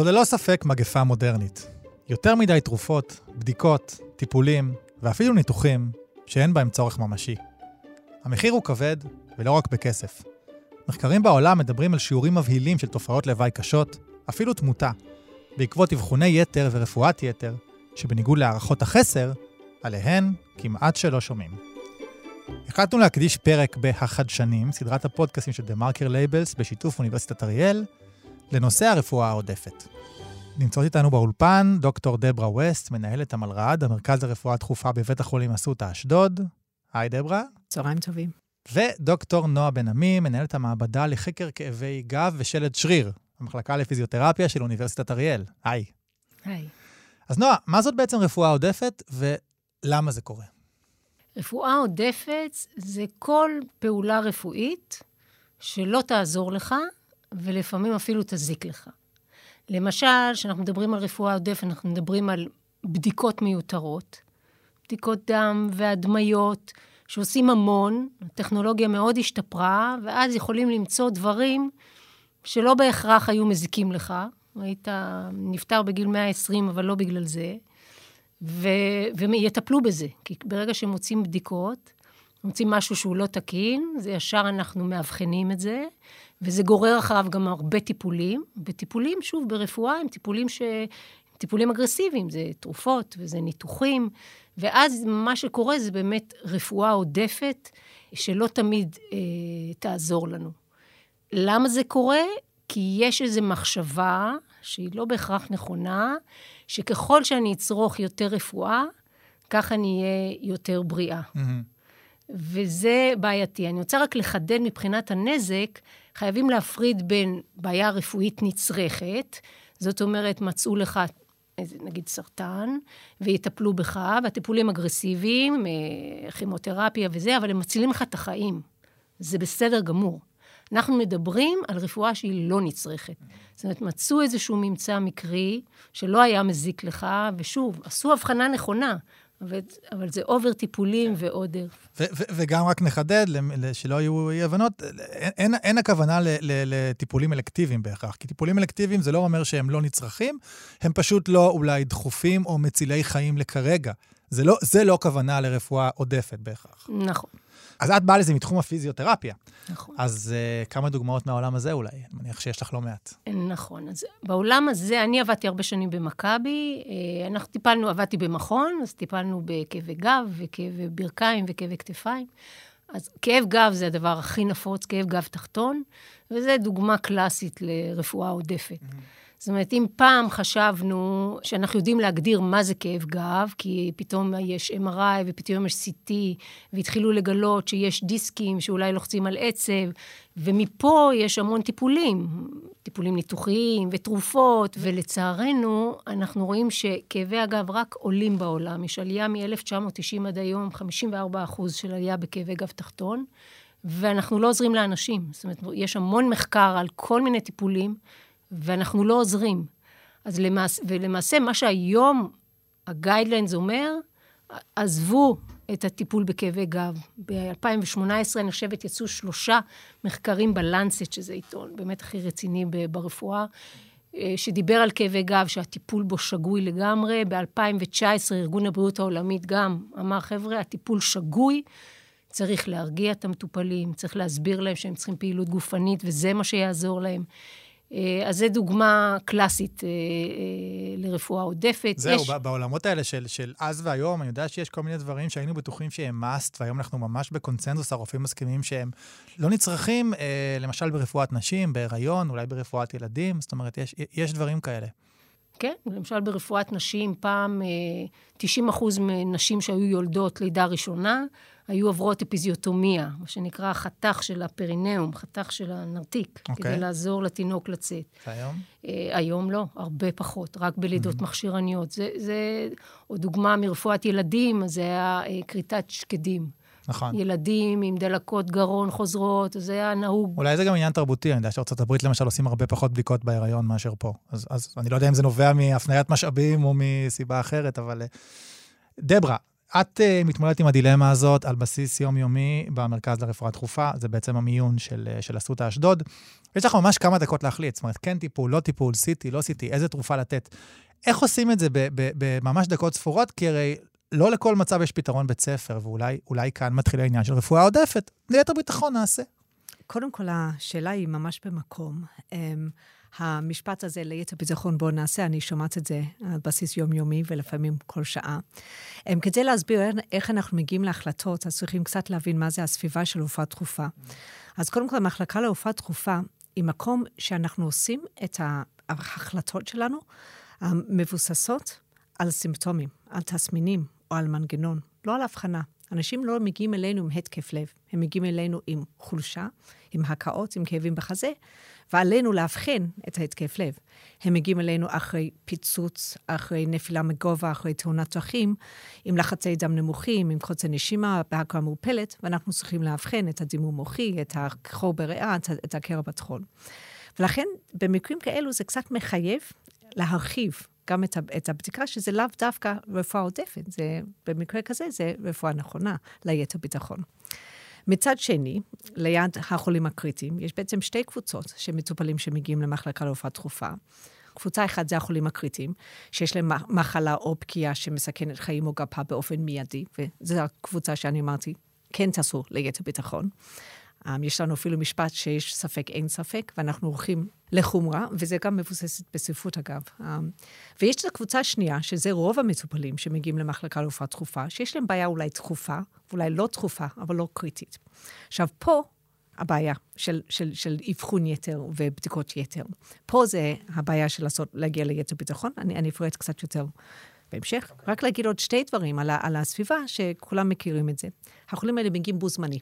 זו ללא ספק מגפה מודרנית. יותר מדי תרופות, בדיקות, טיפולים ואפילו ניתוחים שאין בהם צורך ממשי. המחיר הוא כבד ולא רק בכסף. מחקרים בעולם מדברים על שיעורים מבהילים של תופעות לוואי קשות, אפילו תמותה, בעקבות אבחוני יתר ורפואת יתר, שבניגוד להערכות החסר, עליהן כמעט שלא שומעים. החלטנו להקדיש פרק בהחדשנים, סדרת הפודקאסים של דה מרקר לייבלס בשיתוף אוניברסיטת אריאל, לנושא הרפואה העודפת. נמצאות איתנו באולפן דוקטור דברה ווסט, מנהלת המלר"ד, המרכז לרפואה דחופה בבית החולים אסותא אשדוד. היי דברה. צהריים טובים. ודוקטור נועה בנעמי, מנהלת המעבדה לחקר כאבי גב ושלד שריר, המחלקה לפיזיותרפיה של אוניברסיטת אריאל. היי. היי. אז נועה, מה זאת בעצם רפואה עודפת ולמה זה קורה? רפואה עודפת זה כל פעולה רפואית שלא תעזור לך ולפעמים אפילו תזיק לך. למשל, כשאנחנו מדברים על רפואה עודפת, אנחנו מדברים על בדיקות מיותרות, בדיקות דם והדמיות, שעושים המון, הטכנולוגיה מאוד השתפרה, ואז יכולים למצוא דברים שלא בהכרח היו מזיקים לך. היית נפטר בגיל 120, אבל לא בגלל זה. ויטפלו בזה, כי ברגע שמוצאים בדיקות, מוצאים משהו שהוא לא תקין, זה ישר אנחנו מאבחנים את זה, וזה גורר אחריו גם הרבה טיפולים. וטיפולים, שוב, ברפואה, הם טיפולים אגרסיביים, זה תרופות וזה ניתוחים, ואז מה שקורה זה באמת רפואה עודפת, שלא תמיד תעזור לנו. למה זה קורה? כי יש איזו מחשבה, שהיא לא בהכרח נכונה, שככל שאני אצרוך יותר רפואה, כך אני אהיה יותר בריאה. וזה בעייתי. אני רוצה רק לחדד מבחינת הנזק, חייבים להפריד בין בעיה רפואית נצרכת, זאת אומרת, מצאו לך, נגיד סרטן, ויטפלו בך, והטיפולים אגרסיביים, כימותרפיה וזה, אבל הם מצילים לך את החיים. זה בסדר גמור. אנחנו מדברים על רפואה שהיא לא נצרכת. זאת אומרת, מצאו איזשהו ממצא מקרי, שלא היה מזיק לך, ושוב, עשו הבחנה נכונה, אבל זה עובר טיפולים ועודר. וגם רק נחדד, שלא היו אי-הבנות, אין הכוונה לטיפולים אלקטיביים בהכרח, כי טיפולים אלקטיביים זה לא אומר שהם לא נצרכים, הם פשוט לא אולי דחופים או מצילי חיים לכרגע. זה לא כוונה לרפואה עודפת בהכרח. נכון. אז את באה לזה מתחום הפיזיותרפיה. נכון. אז כמה דוגמאות מהעולם הזה אולי? אני מניח שיש לך לא מעט. נכון. אז בעולם הזה, אני עבדתי הרבה שנים במכבי, עבדתי במכון, אז טיפלנו בכאבי גב, וכאבי ברכיים, וכאבי כתפיים. אז כאב גב זה הדבר הכי נפוץ, כאב גב תחתון, וזה דוגמה קלאסית לרפואה עודפת. זאת אומרת, אם פעם חשבנו שאנחנו יודעים להגדיר מה זה כאב גב, כי פתאום יש MRI ופתאום יש CT, והתחילו לגלות שיש דיסקים שאולי לוחצים על עצב, ומפה יש המון טיפולים, טיפולים ניתוחיים ותרופות, ולצערנו אנחנו רואים שכאבי הגב רק עולים בעולם, יש עלייה מ-1990 עד היום, 54% של עלייה בכאבי גב תחתון, ואנחנו לא עוזרים לאנשים, זאת אומרת, יש המון מחקר על כל מיני טיפולים, ואנחנו לא עוזרים. אז למעשה, מה שהיום הגיידליינס אומר, עזבו את הטיפול בכאבי גב. ב-2018, אני חושבת, יצאו 3 מחקרים בלנסט, שזה עיתון, באמת הכי רציני ברפואה, שדיבר על כאבי גב, שהטיפול בו שגוי לגמרי. ב-2019, ארגון הבריאות העולמית גם אמר, חבר'ה, הטיפול שגוי, צריך להרגיע את המטופלים, צריך להסביר להם שהם צריכים פעילות גופנית, וזה מה שיעזור להם. אז זו דוגמה קלאסית לרפואה עודפת. זהו, בעולמות האלה של אז והיום, אני יודע שיש כל מיני דברים שהיינו בטוחים שהם must, והיום אנחנו ממש בקונצנזוס, הרופאים מסכימים שהם לא נצרכים, למשל ברפואת נשים, בהיריון, אולי ברפואת ילדים, זאת אומרת, יש דברים כאלה. כן, למשל ברפואת נשים, פעם 90% מנשים שהיו יולדות לידה ראשונה, היו עוברות אפיזיוטומיה, מה שנקרא חתך של הפרינאום, חתך של הנרתיק, כדי לעזור לתינוק לצאת. היום? היום לא, הרבה פחות, רק בלידות מכשירניות. זה דוגמה מרפואת ילדים, זה היה קריטת שקדים. נכון. ילדים עם דלקות גרון חוזרות, זה היה נהוג. אולי זה גם עניין תרבותי, אני יודע שארצות הברית למשל עושים הרבה פחות בדיקות בהיריון מאשר פה. אז אני לא יודע אם זה נובע מהפניית משאבים או מסיבה אחרת, אבל דברה, את מתמודדת עם הדילמה הזאת על בסיס יומיומי במרכז לרפואה דחופה, זה בעצם המיון של אסותא אשדוד. יש לך ממש כמה דקות להחליט, זאת אומרת, כן טיפול, לא טיפול, סיטי, לא סיטי, איזה תרופה לתת. איך עושים את זה בממש דקות ספורות? כי הרי לא לכל מצב יש פתרון בית ספר, ואולי כאן מתחיל העניין של רפואה עודפת. ליתר ביטחון נעשה. קודם כל, השאלה היא ממש במקום. המשפט הזה, ליתר ביטחון בוא נעשה, אני שומעת את זה על בסיס יומיומי, ולפעמים כל שעה. כדי להסביר איך אנחנו מגיעים להחלטות, אז צריכים קצת להבין מה זה הסביבה של רפואה דחופה. אז קודם כל, המחלקה לרפואה דחופה היא מקום שאנחנו עושים את ההחלטות שלנו, מבוססות על סימפטומים, על תסמינים או על מנגנון, לא על הבחנה. אנשים לא מגיעים אלינו עם התקף לב, הם מגיעים אלינו עם חולשה, עם הקאות, עם כאבים בחזה, ועלינו להבחין את ההתקף לב. הם מגיעים אלינו אחרי פיצוץ, אחרי נפילה מגובה, אחרי תאונת דרכים, עם לחצי דם נמוכים, עם קוצר נשימה, בהקרעה מעורפלת, ואנחנו צריכים להבחין את הדימום מוחי, את החור בריאה, את הקרע בטחון. ולכן, במקרים כאלו זה קצת מחייב להרחיב גם את הבדיקה, שזה לאו דווקא רפואה עודפת. במקרה כזה, זה רפואה נכונה ליתר ביטחון. מצד שני, ליד החולים הקריטיים, יש בעצם שתי קבוצות שמטופלים שמגיעים למחלקה לרפואה דחופה. קבוצה אחת זה החולים הקריטיים, שיש להם מחלה או פגיעה שמסכנת חיים או גפה באופן מיידי, וזו הקבוצה שאני אמרתי, כן תעשו ליתר ביטחון. יש לנו אפילו משפט שיש ספק, אין ספק, ואנחנו הולכים לחומרה, וזה גם מבוססת בספרות אגב. ויש את הקבוצה השנייה, שזה רוב המטופלים שמגיעים למחלקה לרפואה דחופה, שיש להם בעיה אולי דחופה, אולי לא דחופה, אבל לא קריטית. עכשיו, פה הבעיה של אבחון יתר ובדיקות יתר. פה זה הבעיה של להגיע ליתר ביטחון, אני אפרט קצת יותר בהמשך. רק להגיד עוד שתי דברים על הסביבה, שכולם מכירים את זה. החולים האלה מגיעים בו זמני.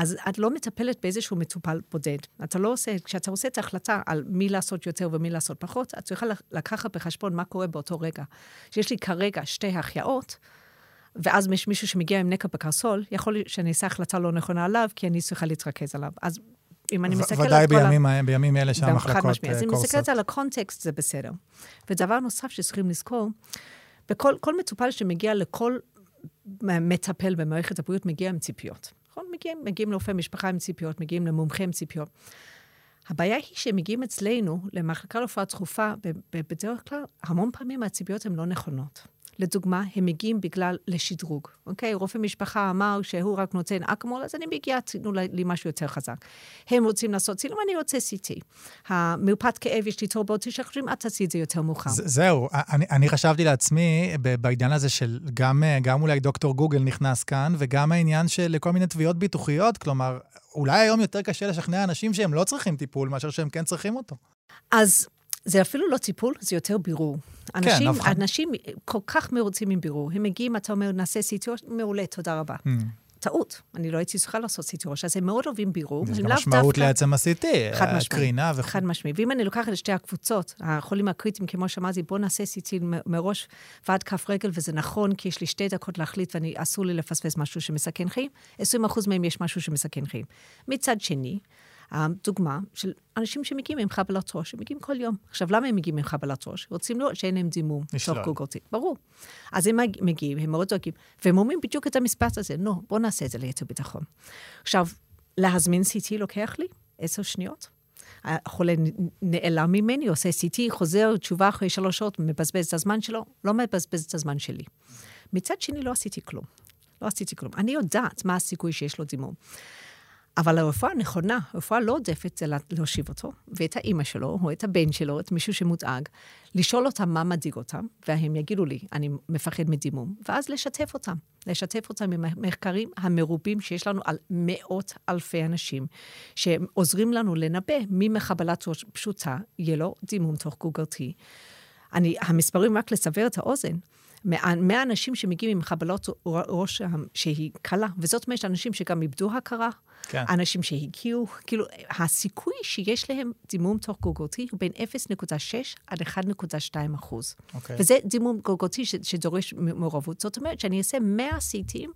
אז את לא מטפלת באיזשהו מטופל בודד. אתה לא עושה, כשאתה עושה את ההחלטה על מי לעשות יותר ומי לעשות פחות, את צריכה לקחת בחשבון מה קורה באותו רגע. שיש לי כרגע שתי החייאות, ואז מישהו שמגיע עם נקע בקרסול, יכול להיות שאני אעשה החלטה לא נכונה עליו, כי אני צריכה להתרכז עליו. אז אם אני מסתכלת... ודאי בימים אלה שהמחלקות קורסות. אז אם מסתכלת על הקונטקסט, זה בסדר. ודבר נוסף שצריכים לזכור, בכל מטופל שמגיע לכל מטפל במערכת הבריאות, מגיע עם ציפיות. מגיעים לרופא משפחה עם ציפיות, מגיעים למומחה עם ציפיות. הבעיה היא שמגיעים אצלנו למחלקה לרפואה דחופה, בדרך כלל, המון פעמים הציפיות הן לא נכונות. לדוגמה, הם מגיעים בגלל לשדרוג. אוקיי? רופא משפחה אמר שהוא רק נותן אקמול, אז אני מגיעה, תנו לי משהו יותר חזק. הם רוצים לעשות צילום, אני רוצה CT. המרפאת כאב יש לי תור בעוד 9 חודשים, את תעשי את זה יותר מאוחר. זהו, אני חשבתי לעצמי, בעידן הזה של גם אולי דוקטור גוגל נכנס כאן, וגם העניין של כל מיני תביעות ביטוחיות, כלומר, אולי היום יותר קשה לשכנע אנשים שהם לא צריכים טיפול, מאשר שהם כן צריכים אותו. אז זה אפילו לא טיפול, זה יותר בירור. אנשים כל כך מרוצים עם בירור. הם מגיעים, אתה אומר, נעשה סיטי ראש, מעולה, תודה רבה. טעות, אני לא הייתי צריכה לעשות סיטי ראש, אז הם מאוד אוהבים בירור. יש גם משמעות לעצם הסיטי, הקרינה. חד משמעי. ואם אני לוקחת לשתי הקבוצות, החולים הקריטיים, כמו שאמרתי, בוא נעשה סיטי מראש ועד כף רגל, וזה נכון, כי יש לי 2 דקות להחליט, ואסור לי לפספס משהו שמסכן חיים. 20% מהם יש משהו שמסכן חיים. מצד שני, דוגמה של אנשים שמגיעים עם חבלת ראש, שמגיעים כל יום. עכשיו, למה הם מגיעים עם חבלת ראש? רוצים לו שאין להם דימום, סוף גולגולתי. ברור. אז הם מגיעים, הם מאוד דואגים, והם אומרים בדיוק את המשפט הזה, לא, בוא נעשה את זה ליתר ביטחון. עכשיו, להזמין CT לוקח לי 10 שניות. החולה נעלם ממני, עושה CT, חוזר, תשובה אחרי 3 שעות, מבזבז את הזמן שלו, לא מבזבז את הזמן שלי. מצד שני, לא עשיתי כלום. אני יודעת מה הסיכוי שיש לו דימום. אבל הרפואה נכונה, הרפואה לא עודפת, זה להושיב אותו, ואת האמא שלו, או את הבן שלו, את מישהו שמודאג, לשאול אותם מה מדאיג אותם, והם יגידו לי, אני מפחד מדימום, ואז לשתף אותם עם המחקרים המרובים שיש לנו על 100,000 אנשים, שעוזרים לנו לנבא ממחבלת פשוטה, יהיה לו דימום תוך גוגרתי. המספרים רק לסבר את האוזן, 100 אנשים שמגיעים עם חבלות ראש שהיא קלה, וזאת אומרת אנשים שגם איבדו הכרה, כן. אנשים שהגיעו, כאילו הסיכוי שיש להם דימום תוך גולגולתי הוא בין 0.6% עד 1.2%. אוקיי. וזה דימום גולגולתי שדורש מעורבות. זאת אומרת שאני אעשה 100 סיטים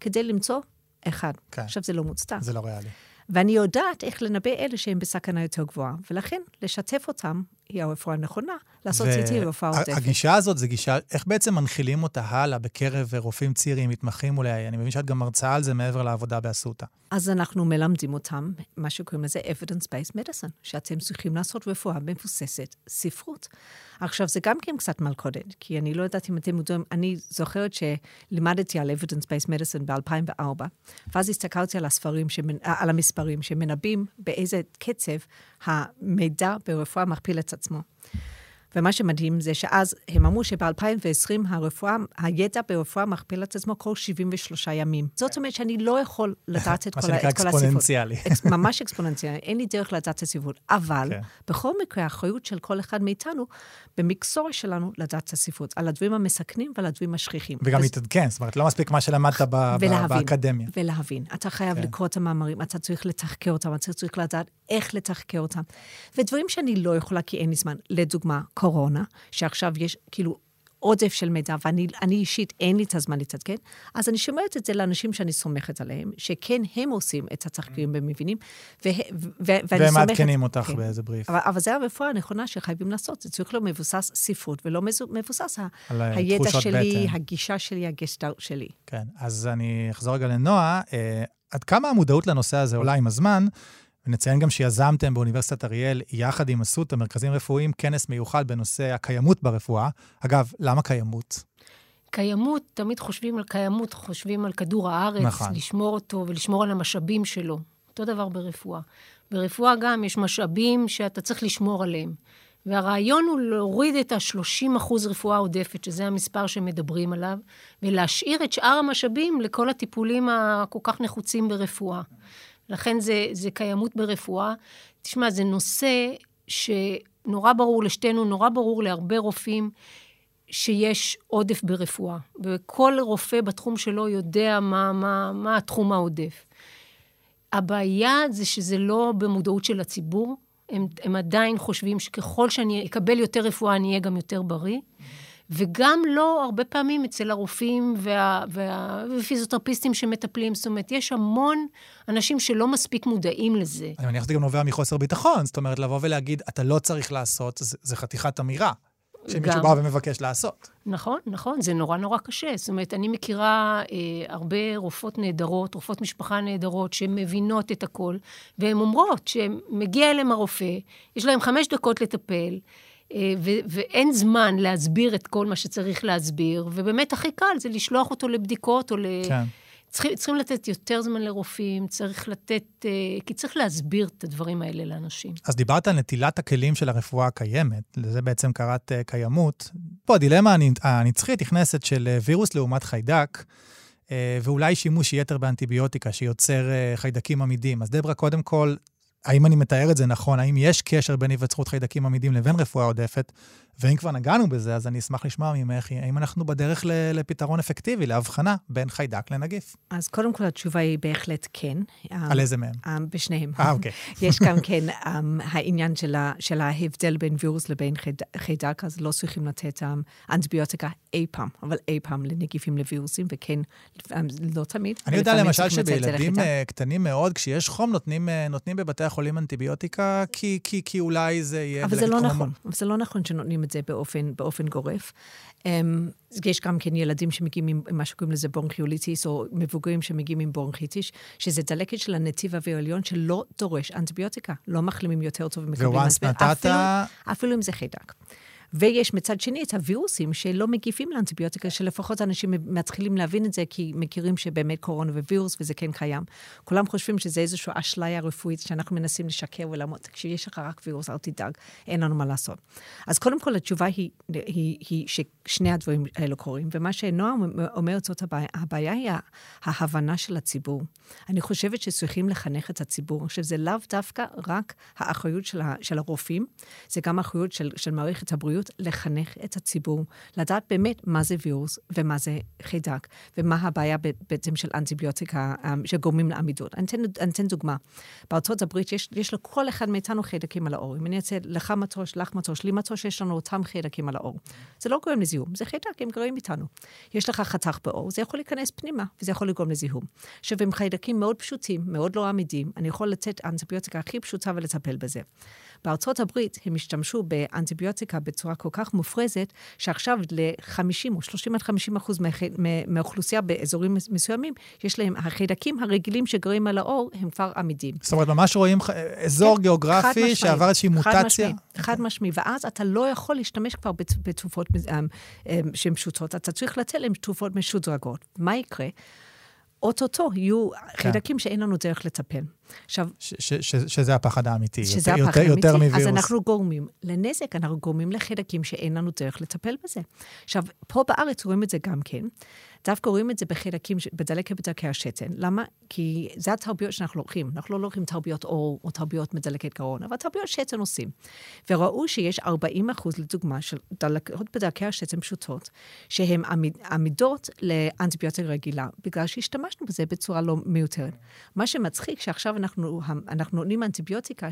כדי למצוא אחד. כן. עכשיו זה לא מוצדק. זה לא ריאלי. ואני יודעת איך לנבא אלה שהם בסכנה יותר גבוהה, ולכן לשתף אותם היא הרפואה הנכונה, לעשות CT ורפואה עוטפת. הגישה הזאת זה גישה, איך בעצם מנחילים אותה הלאה בקרב רופאים צעירים, מתמחים אולי? אני מבין שאת גם מרצה על זה מעבר לעבודה באסותא. אז אנחנו מלמדים אותם, מה שקוראים לזה evidence-based medicine, שאתם צריכים לעשות רפואה מבוססת ספרות. עכשיו, זה גם כן קצת מלכודת, כי אני לא יודעת אם אתם יודעים, אני זוכרת שלימדתי על evidence-based medicine ב-2004, ואז הסתכלתי על הספרים, על המספרים שמנבאים באיזה קצב המידע ברפואה מכפיל את עצמו. ומה שמדהים זה שאז הם אמרו שב-2020 הידע ברפואה מכפיל את עצמו כל 73 ימים. זאת אומרת שאני לא יכול לדעת את כל הסיפור. מה שנקרא אקספוננציאלי. ממש אקספוננציאלי, אין לי דרך לדעת את הסיפור. אבל בכל מקרה, האחריות של כל אחד מאיתנו, במקצוע שלנו לדעת את הסיפור, על הדברים המסכנים ועל הדברים השכיחים. וגם להתעדכן, זאת אומרת, לא מספיק מה שלמדת באקדמיה. ולהבין. אתה חייב לקרוא את המאמרים, אתה צריך לתחקר אותם, אתה צריך לדעת איך לתחקר אותם. ודברים שאני לא יכולה, כי אין לי זמן. לדוגמה, קורונה, שעכשיו יש כאילו עודף של מידע, ואני אישית אין לי את הזמן להתעדכן, אז אני שומעת את זה לאנשים שאני סומכת עליהם, שכן הם עושים את התחקירים ומבינים, והם מעדכנים אותך כן. באיזה בריף. אבל זה הרפואה הנכונה שחייבים לעשות, זה צריך לא מבוסס ספרות, ולא מבוסס הידע שלי, בטן. הגישה שלי, הגשטאוט שלי. כן, אז אני אחזור רגע לנועה, עד כמה המודעות לנושא הזה עולה עם הזמן, ונציין גם שיזמתם באוניברסיטת אריאל, יחד עם אסותא מרכזים רפואיים, כנס מיוחד בנושא הקיימות ברפואה. אגב, למה קיימות? קיימות, תמיד חושבים על קיימות, חושבים על כדור הארץ, נכון. לשמור אותו ולשמור על המשאבים שלו. אותו דבר ברפואה. ברפואה גם יש משאבים שאתה צריך לשמור עליהם. והרעיון הוא להוריד את ה-30% רפואה עודפת, שזה המספר שמדברים עליו, ולהשאיר את שאר המשאבים לכל הטיפולים הכל כך נחוצים ברפואה. לכן זה קיימות ברפואה. תשמע, זה נושא שנורא ברור לשתינו, נורא ברור להרבה רופאים שיש עודף ברפואה. וכל רופא בתחום שלו יודע מה התחום העודף. הבעיה זה שזה לא במודעות של הציבור. הם עדיין חושבים שככל שאני אקבל יותר רפואה, אני אהיה גם יותר בריא. וגם לא הרבה פעמים אצל הרופאים והפיזיותרפיסטים שמטפלים, זאת אומרת, יש המון אנשים שלא מספיק מודעים לזה. אני מניח שזה גם נובע מחוסר ביטחון, זאת אומרת, לבוא ולהגיד, אתה לא צריך לעשות, זה חתיכת אמירה, שמישהו בא ומבקש לעשות. נכון, נכון, זה נורא נורא קשה. זאת אומרת, אני מכירה הרבה רופאות נהדרות, רופאות משפחה נהדרות, שמבינות את הכל, והן אומרות שמגיע אליהם הרופא, יש להם 5 דקות לטפל, ואין זמן להסביר את כל מה שצריך להסביר, ובאמת הכי קל זה לשלוח אותו לבדיקות, או צריכים לתת יותר זמן לרופאים, צריך לתת, כי צריך להסביר את הדברים האלה לאנשים. אז דיברת על נטילת הכלים של הרפואה הקיימת, לזה בעצם קראת קיימות. פה הדילמה הנצחית נכנסת של וירוס לעומת חיידק, ואולי שימוש יתר באנטיביוטיקה שיוצר חיידקים עמידים. אז דברה, קודם כל, האם אני מתאר את זה נכון? האם יש קשר בין היווצרות חיידקים עמידים לבין רפואה עודפת? ואם כבר נגענו בזה, אז אני אשמח לשמוע ממך, האם אנחנו בדרך לפתרון אפקטיבי, להבחנה בין חיידק לנגיף? אז קודם כל התשובה היא בהחלט כן. על איזה מהם? בשניהם. אוקיי. יש גם כן העניין של ההבדל בין וירוס לבין חיידק, אז לא צריכים לתת אנטיביוטיקה אי פעם, אבל אי פעם לנגיפים לווירוסים, וכן, לא תמיד. אני יודע למשל שבילדים קטנים מאוד, כשיש חום נותנים בבתי החולים אנטיביוטיקה, כי אולי זה יהיה... אבל זה לא נכון. זה לא נכון שנותנים את זה באופן גורף. יש גם כן ילדים שמגיעים עם מה שקוראים לזה ברונכיוליטיס, או מבוגרים שמגיעים עם ברונכיטיס, שזה דלקת של הנתיב האווירי העליון שלא דורש אנטיביוטיקה. לא מחלימים יותר טוב ומקבלים אנטיביוטיקה. אפילו אם זה חיידק. ויש מצד שני את הווירוסים שלא מגיבים לאנטיביוטיקה, שלפחות אנשים מתחילים להבין את זה, כי מכירים שבאמת קורונה ווירוס, וזה כן קיים. כולם חושבים שזה איזושהי אשליה רפואית, שאנחנו מנסים לשקר ולעמוד, כשיש לך רק וירוס, אל תדאג, אין לנו מה לעשות. אז קודם כל, התשובה היא ששני הדברים האלו קורים, ומה שנועה אומרת זאת, הבעיה היא ההבנה של הציבור. אני חושבת שצריכים לחנך את הציבור, שזה לאו דווקא רק האחריות של הרופאים, זה גם האחריות של מערכת הבריאות, האחריות לחנך את הציבור, לדעת באמת מה זה וירוס ומה זה חיידק, ומה הבעיה בעצם של אנטיביוטיקה שגורמים לעמידות. אני אתן דוגמה. בארצות הברית יש לכל אחד מאיתנו חיידקים על האור. אם אני אצא לך מטוש, לך מטוש, לי מטוש, יש לנו אותם חיידקים על האור. זה לא גורם לזיהום, זה חיידק, הם גורמים איתנו. יש לך חתך באור, זה יכול להיכנס פנימה, וזה יכול לגרום לזיהום. עכשיו, עם חיידקים מאוד פשוטים, מאוד לא עמידים, אני יכול לתת אנטיביוטיקה הכי פשוטה ולטפל בזה. בארצות הברית הם השתמשו באנטיביוטיקה בצורה כל כך מופרזת, שעכשיו ל-50 או 30-50% מהאוכלוסייה באזורים מסוימים, יש להם החיידקים הרגילים שגרים על האור, הם כבר עמידים. זאת אומרת, ממש רואים אזור גיאוגרפי שעבר איזושהי מוטציה. חד משמעי, ואז אתה לא יכול להשתמש כבר בתרופות שהן פשוטות, אתה צריך לתת להם תרופות משודרגות. מה יקרה? אוטוטו יהיו חיידקים שאין לנו דרך לטפל. שזה הפחד האמיתי. שזה הפחד האמיתי, אז אנחנו גורמים לנזק, אנחנו גורמים לחיידקים שאין לנו דרך לטפל בזה. עכשיו, פה בארץ רואים את זה גם כן, דווקא רואים את זה בחיידקים, בדלקת בדרכי השתן. למה? כי זה התרביות שאנחנו לוקחים. אנחנו לא לוקחים תרביות אור או תרביות מדלקת גרון, אבל תרביות שתן עושים. וראו שיש 40% לדוגמה של דלקות בדרכי השתן פשוטות, שהן עמידות לאנטיביוטיקה רגילה, בגלל שהשתמשנו בזה בצורה לא מיותרת. מה שמצחיק שעכשיו אנחנו נותנים אנטיביוטיקה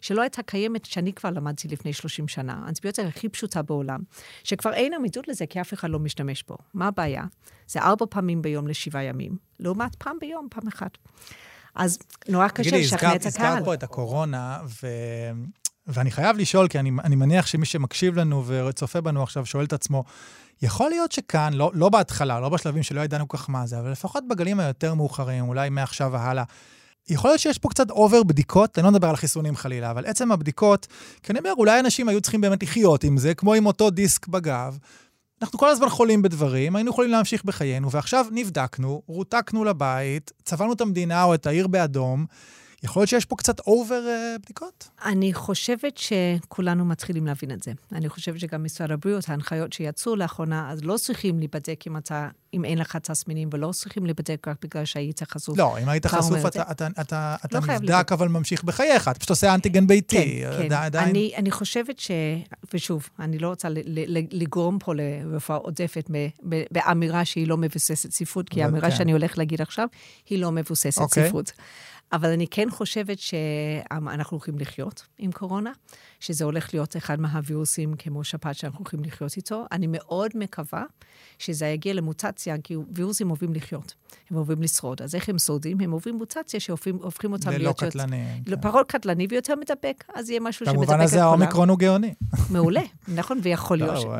שלא הייתה קיימת, שאני כבר למדתי לפני 30 שנה. האנטיביוטיקה הכי פשוטה בעולם, שכבר אין עמידות לזה, כי אף אחד לא משתמש בו. מה הבעיה? זה 4 פעמים ביום ל7 ימים, לעומת פעם ביום, פעם אחת. אז נורא קשה לשכנע את הקהל. הזכרת פה את הקורונה, ואני חייב לשאול, כי אני מניח שמי שמקשיב לנו וצופה בנו עכשיו, שואל את עצמו, יכול להיות שכאן, לא בהתחלה, לא בשלבים שלא ידענו כך מה זה, אבל לפחות בגלים היותר מאוחרים, אולי מעכשיו והלאה, יכול להיות שיש פה קצת אובר בדיקות, אני לא מדבר על חיסונים חלילה, אבל עצם הבדיקות, כי אני אומר, אולי אנשים היו צריכים באמת לחיות עם זה, כמו עם אותו דיסק בגב, אנחנו כל הזמן חולים בדברים, היינו יכולים להמשיך בחיינו, ועכשיו נבדקנו, רותקנו לבית, צבענו את המדינה או את העיר באדום, יכול להיות שיש פה קצת אובר בדיקות? אני חושבת שכולנו מתחילים להבין את זה. אני חושבת שגם משרד הבריאות, ההנחיות שיצאו לאחרונה, אז לא צריכים להיבדק אם אין לך תסמינים, ולא צריכים להיבדק רק בגלל שהיית חשוף. לא, אם היית חשוף, אתה נבדק, אבל ממשיך בחייך. אתה פשוט עושה אנטיגן ביתי. אני חושבת ש... ושוב, אני לא רוצה לגרום פה לרפואה עודפת באמירה שהיא לא מבוססת ספרות, כי האמירה שאני הולך להגיד עכשיו, היא לא מבוססת ספרות. אבל אני כן חושבת שאנחנו הולכים לחיות עם קורונה, שזה הולך להיות אחד מהווירוסים כמו שפעת שאנחנו הולכים לחיות איתו. אני מאוד מקווה שזה יגיע למוטציה, כי וירוסים אוהבים לחיות, הם אוהבים לשרוד. אז איך הם שורדים? הם אוהבים מוטציה שהופכים אותם להיות... ללא קטלני. פחות קטלני ויותר מדבק, אז יהיה משהו שמדבק את כולם. במובן הזה האומיקרון הוא גאוני. מעולה, נכון,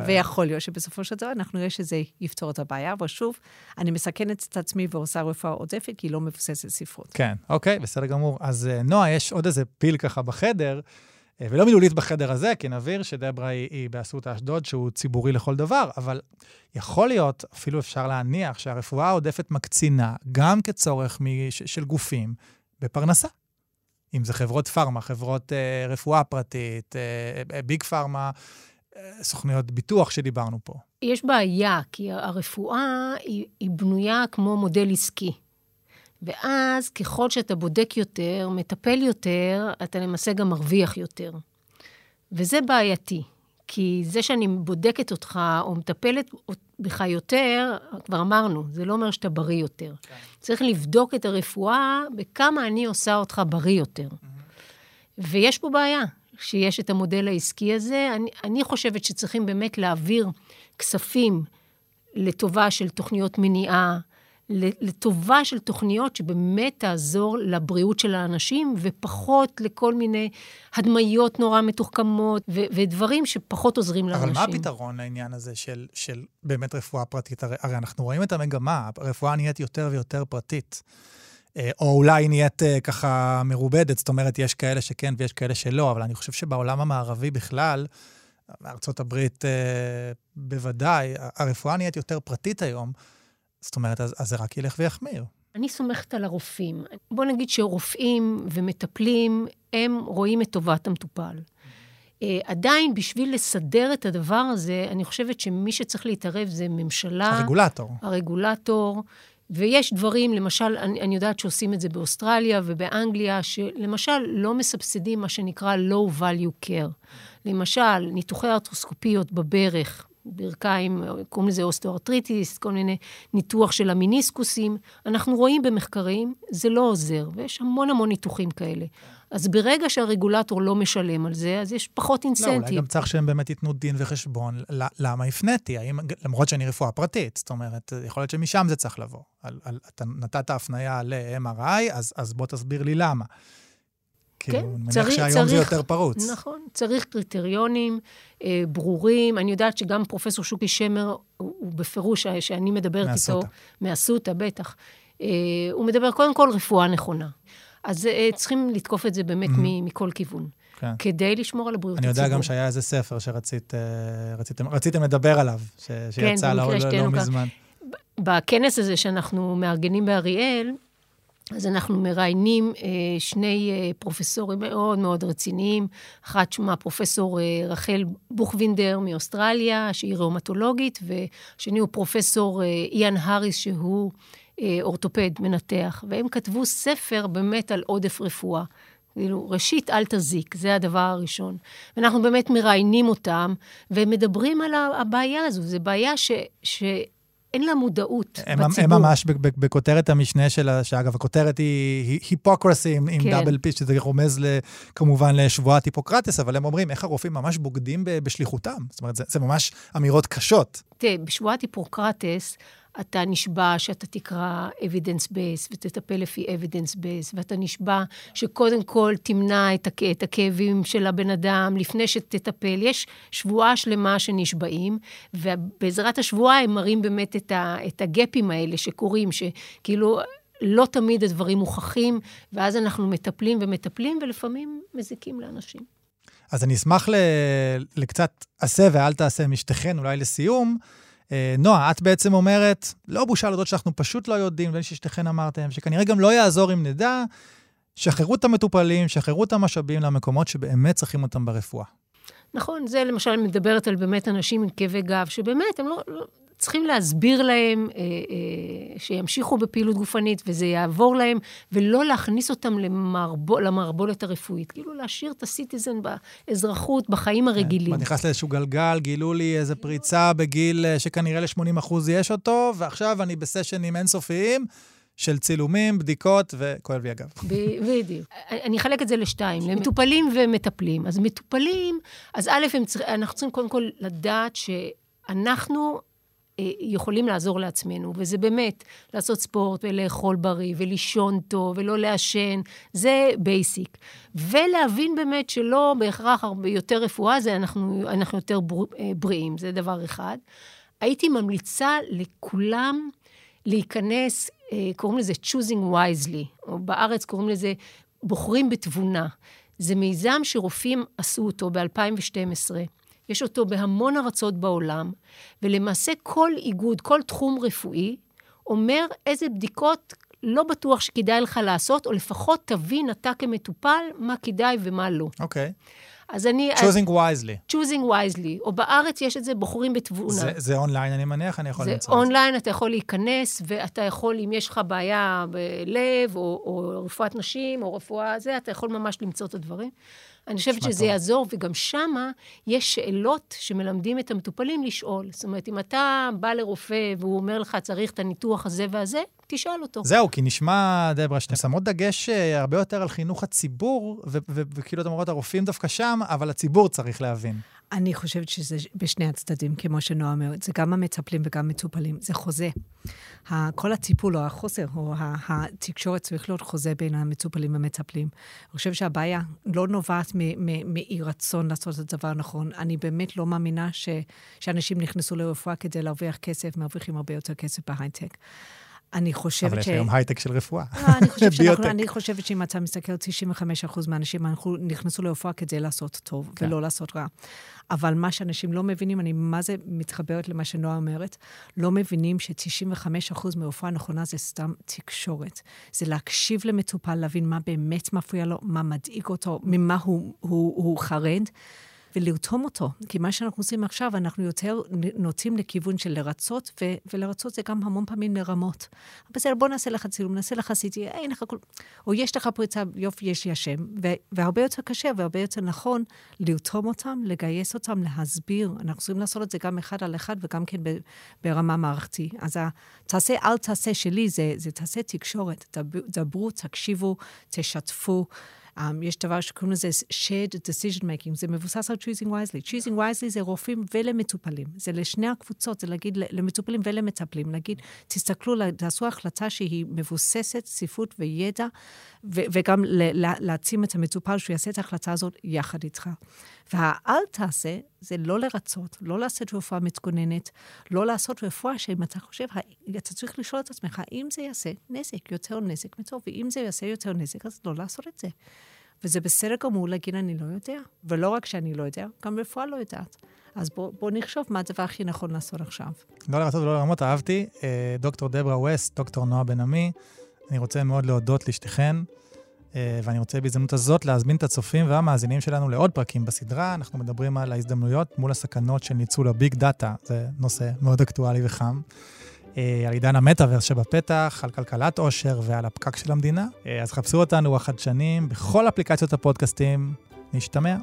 ויכול להיות שבסופו של דבר אנחנו נראה שזה יפתור את הבעיה, אבל שוב, אני מסכנת את עצמי ועושה רפואה עודפת, כי היא לא מבוססת ספרות. כן, אוקיי, בסדר גמור. אז נועה, יש עוד איזה פיל ככה בחדר, ולא מילולית בחדר הזה, כי נבהיר שדברה היא באסותא אשדוד, שהוא ציבורי לכל דבר, אבל יכול להיות, אפילו אפשר להניח, שהרפואה העודפת מקצינה, גם כצורך של גופים, בפרנסה. אם זה חברות פארמה, חברות רפואה פרטית, ביג פארמה, סוכניות ביטוח שדיברנו פה. יש בעיה, כי הרפואה היא בנויה כמו מודל עסקי. ואז ככל שאתה בודק יותר, מטפל יותר, אתה למעשה גם מרוויח יותר. וזה בעייתי, כי זה שאני בודקת אותך או מטפלת בך יותר, כבר אמרנו, זה לא אומר שאתה בריא יותר. כן. צריך לבדוק את הרפואה בכמה אני עושה אותך בריא יותר. ויש פה בעיה, שיש את המודל העסקי הזה. אני חושבת שצריכים באמת להעביר כספים לטובה של תוכניות מניעה, לטובה של תוכניות שבאמת תעזור לבריאות של האנשים, ופחות לכל מיני הדמיות נורא מתוחכמות, ודברים שפחות עוזרים לאנשים. אבל מה הפתרון לעניין הזה של באמת רפואה פרטית? הרי אנחנו רואים את המגמה, הרפואה נהיית יותר ויותר פרטית, או אולי נהיית ככה מרובדת, זאת אומרת, יש כאלה שכן ויש כאלה שלא, אבל אני חושב שבעולם המערבי בכלל, בארצות הברית בוודאי, הרפואה נהיית יותר פרטית היום, זאת אומרת, אז זה רק ילך ויחמיר. אני סומכת על הרופאים. בוא נגיד שרופאים ומטפלים, הם רואים את טובת המטופל. עדיין, בשביל לסדר את הדבר הזה, אני חושבת שמי שצריך להתערב זה ממשלה. הרגולטור. ויש דברים, למשל, אני יודעת שעושים את זה באוסטרליה ובאנגליה, שלמשל לא מסבסדים מה שנקרא low value care. למשל, ניתוחי ארתרוסקופיות בברך, ברכיים, קוראים לזה אוסטוארטריטיס, כל מיני ניתוח של המיניסקוסים, אנחנו רואים במחקרים, זה לא עוזר, ויש המון המון ניתוחים כאלה. אז ברגע שהרגולטור לא משלם על זה, אז יש פחות אינסנטיב. לא, אולי גם צריך שהם באמת ייתנו דין וחשבון, למה הפניתי, למרות שאני רפואה פרטית, זאת אומרת, יכול להיות שמשם זה צריך לבוא. אתה נתת הפנייה ל-MRI, אז בוא תסביר לי למה. כן, כאילו, אני מניח שהיום זה יותר פרוץ. נכון, צריך קריטריונים ברורים. אני יודעת שגם פרופסור שוקי שמר, הוא בפירוש שאני מדברת איתו, מאסותא בטח, הוא מדבר קודם כל רפואה נכונה. אז צריכים לתקוף את זה באמת מכל כיוון. כן. כדי לשמור על הבריאות הציבור. אני יודע גם שהיה איזה ספר שרציתם לדבר עליו, שיצא לא מזמן. בכנס הזה שאנחנו מארגנים באריאל, אז אנחנו מראיינים שני פרופסורים מאוד מאוד רציניים, אחת שמה פרופסור רחל בוכבינדר מאוסטרליה, שהיא ראומטולוגית, והשני הוא פרופסור איאן הריס, שהוא אורתופד מנתח, והם כתבו ספר באמת על עודף רפואה. כאילו, ראשית אל תזיק, זה הדבר הראשון. ואנחנו באמת מראיינים אותם, ומדברים על הבעיה הזו, זה בעיה אין לה מודעות בציבור. הם ממש בכותרת המשנה שלה, שאגב, הכותרת היא היפוקרסי עם דאבל פי, שזה רומז כמובן לשבועת היפוקרטס, אבל הם אומרים איך הרופאים ממש בוגדים בשליחותם. זאת אומרת, זה ממש אמירות קשות. תראה, בשבועת היפוקרטס, אתה נשבע שאתה תקרא evidence base, ותטפל לפי evidence base, ואתה נשבע שקודם כל תמנע את הכאבים של הבן אדם, לפני שתטפל. יש שבועה שלמה שנשבעים, ובעזרת השבועה הם מראים באמת את הגפים האלה שקורים, שכאילו לא תמיד הדברים מוכחים, ואז אנחנו מטפלים, ולפעמים מזיקים לאנשים. אז אני אשמח לקצת עשה ואל תעשה משתכן, אולי לסיום, נועה, את בעצם אומרת, לא בושה לדעות שאנחנו פשוט לא יודעים, ואין ששתכן אמרתם, שכנראה גם לא יעזור אם נדע, שחררו את המטופלים, שחררו את המשאבים למקומות שבאמת צריכים אותם ברפואה. נכון, זה למשל מדברת על באמת אנשים עם כאבי גב, שבאמת הם לא צריכים להסביר להם שימשיכו בפעילות גופנית, וזה יעבור להם, ולא להכניס אותם למערבולת הרפואית. כאילו להשאיר את הסיטיזן באזרחות, בחיים הרגילים. אני נכנס לאיזשהו גלגל, גילו לי איזו פריצה בגיל שכנראה ל-80% יש אותו, ועכשיו אני בסשנים אינסופיים של צילומים, בדיקות וכואב לי אגב. בדיוק. אני אחלק את זה לשתיים, למטופלים ומטפלים. אז מטופלים, אז א', אנחנו צריכים קודם כל לדעת שאנחנו יכולים לעזור לעצמנו, וזה באמת לעשות ספורט ולאכול בריא ולישון טוב ולא לעשן, זה בייסיק. ולהבין באמת שלא בהכרח יותר רפואה, זה אנחנו יותר בריאים, זה דבר אחד. הייתי ממליצה לכולם להיכנס, קוראים לזה Choosing Wisely, או בארץ קוראים לזה בוחרים בתבונה. זה מיזם שרופאים עשו אותו ב-2012, יש אותו בהמון ארצות בעולם, ולמעשה כל איגוד, כל תחום רפואי, אומר איזה בדיקות לא בטוח שכדאי לך לעשות, או לפחות תבין אתה כמטופל מה כדאי ומה לא. אוקיי. אז אני... Choosing wisely. Choosing wisely. או בארץ יש את זה, בוחרים בתבונה. זה אונליין, אני מניח, אני יכול למצוא. זה אונליין, אתה יכול להיכנס, ואתה יכול, אם יש לך בעיה בלב, או רפואת נשים, או רפואה זה, אתה יכול ממש למצוא את הדברים. אני חושבת שזה יעזור, וגם שמה יש שאלות שמלמדים את המטופלים לשאול. זאת אומרת, אם אתה בא לרופא והוא אומר לך, צריך את הניתוח הזה והזה, תשאל אותו. זהו, כי נשמע, דברה, שאתם שמות דגש הרבה יותר על חינוך הציבור, וכאילו את אומרת, הרופאים דווקא שם, אבל הציבור צריך להבין. אני חושבת שזה בשני הצדדים, כמו שנועה אומרת, זה גם המטפלים וגם מטופלים, זה חוזה. כל הטיפול או החוסר, או התקשורת צריך להיות חוזה בין המטופלים ומטפלים. אני חושבת שהבעיה לא נובעת מאי רצון לעשות את הדבר הנכון. אני באמת לא מאמינה שאנשים נכנסו לרפואה כדי להרוויח כסף, מרוויחים הרבה יותר כסף בהייטק. אני חושבת אבל יש היום הייטק של רפואה. אני חושבת שאם אתה מסתכל, 95% מהאנשים נכנסו לרפואה כדי לעשות טוב ולא לעשות רע. אבל מה שאנשים לא מבינים, אני מה זה מתחברת למה שנועה אומרת, לא מבינים ש-95% מהרפואה נכונה זה סתם תקשורת. זה להקשיב למטופל, להבין מה באמת מפריע לו, מה מדאיג אותו, ממה הוא חרד, ולרתום אותו, כי מה שאנחנו עושים עכשיו, אנחנו יותר נוטים לכיוון של לרצות, ולרצות זה גם המון פעמים לרמות. בסדר, בוא נעשה לך צילום, נעשה לך סיטי, אין לך כל... או יש לך פריצה, יופי, יש לי השם, והרבה יותר קשה, והרבה יותר נכון, לרתום אותם, לגייס אותם, להסביר. אנחנו צריכים לעשות את זה גם אחד על אחד, וגם כן ברמה מערכתי. אז תעשה, אל תעשה שלי, זה תעשה תקשורת, דברו, תקשיבו, תשתפו. יש דבר שקוראים לזה shared decision making, זה מבוסס על choosing wisely. choosing wisely זה רופאים ולמטופלים, זה לשני הקבוצות, זה להגיד למטופלים ולמטפלים, להגיד, תסתכלו, תעשו החלטה שהיא מבוססת, ספרות וידע, וגם להעצים את המטופל שהוא יעשה את ההחלטה הזאת יחד איתך. והאל תעשה, זה לא לרצות, לא לעשות רפואה מתגוננת, לא לעשות רפואה שאם אתה חושב, אתה צריך לשאול את עצמך, אם זה יעשה נזק, יותר נזק מטוב, ואם זה יעשה יותר נזק, אז לא לעשות את זה. וזה בסדר גמור להגיד, אני לא יודע, ולא רק שאני לא יודע, גם רפואה לא יודעת. אז בוא נחשוב מה הדבר הכי נכון לעשות עכשיו. לא לרצות ולא לרמות, אהבתי. דוקטור דברה ווסט, דוקטור נועה בנעמי, אני רוצה מאוד להודות לשתיכן, ואני רוצה בהזדמנות הזאת להזמין את הצופים והמאזינים שלנו לעוד פרקים בסדרה. אנחנו מדברים על ההזדמנויות מול הסכנות של ניצול הביג דאטה, זה נושא מאוד אקטואלי וחם, על עידן המטאברס שבפתח, על כלכלת עושר ועל הפקק של המדינה. אז חפשו אותנו, החדשנים, בכל אפליקציות הפודקאסטים. נשתמע.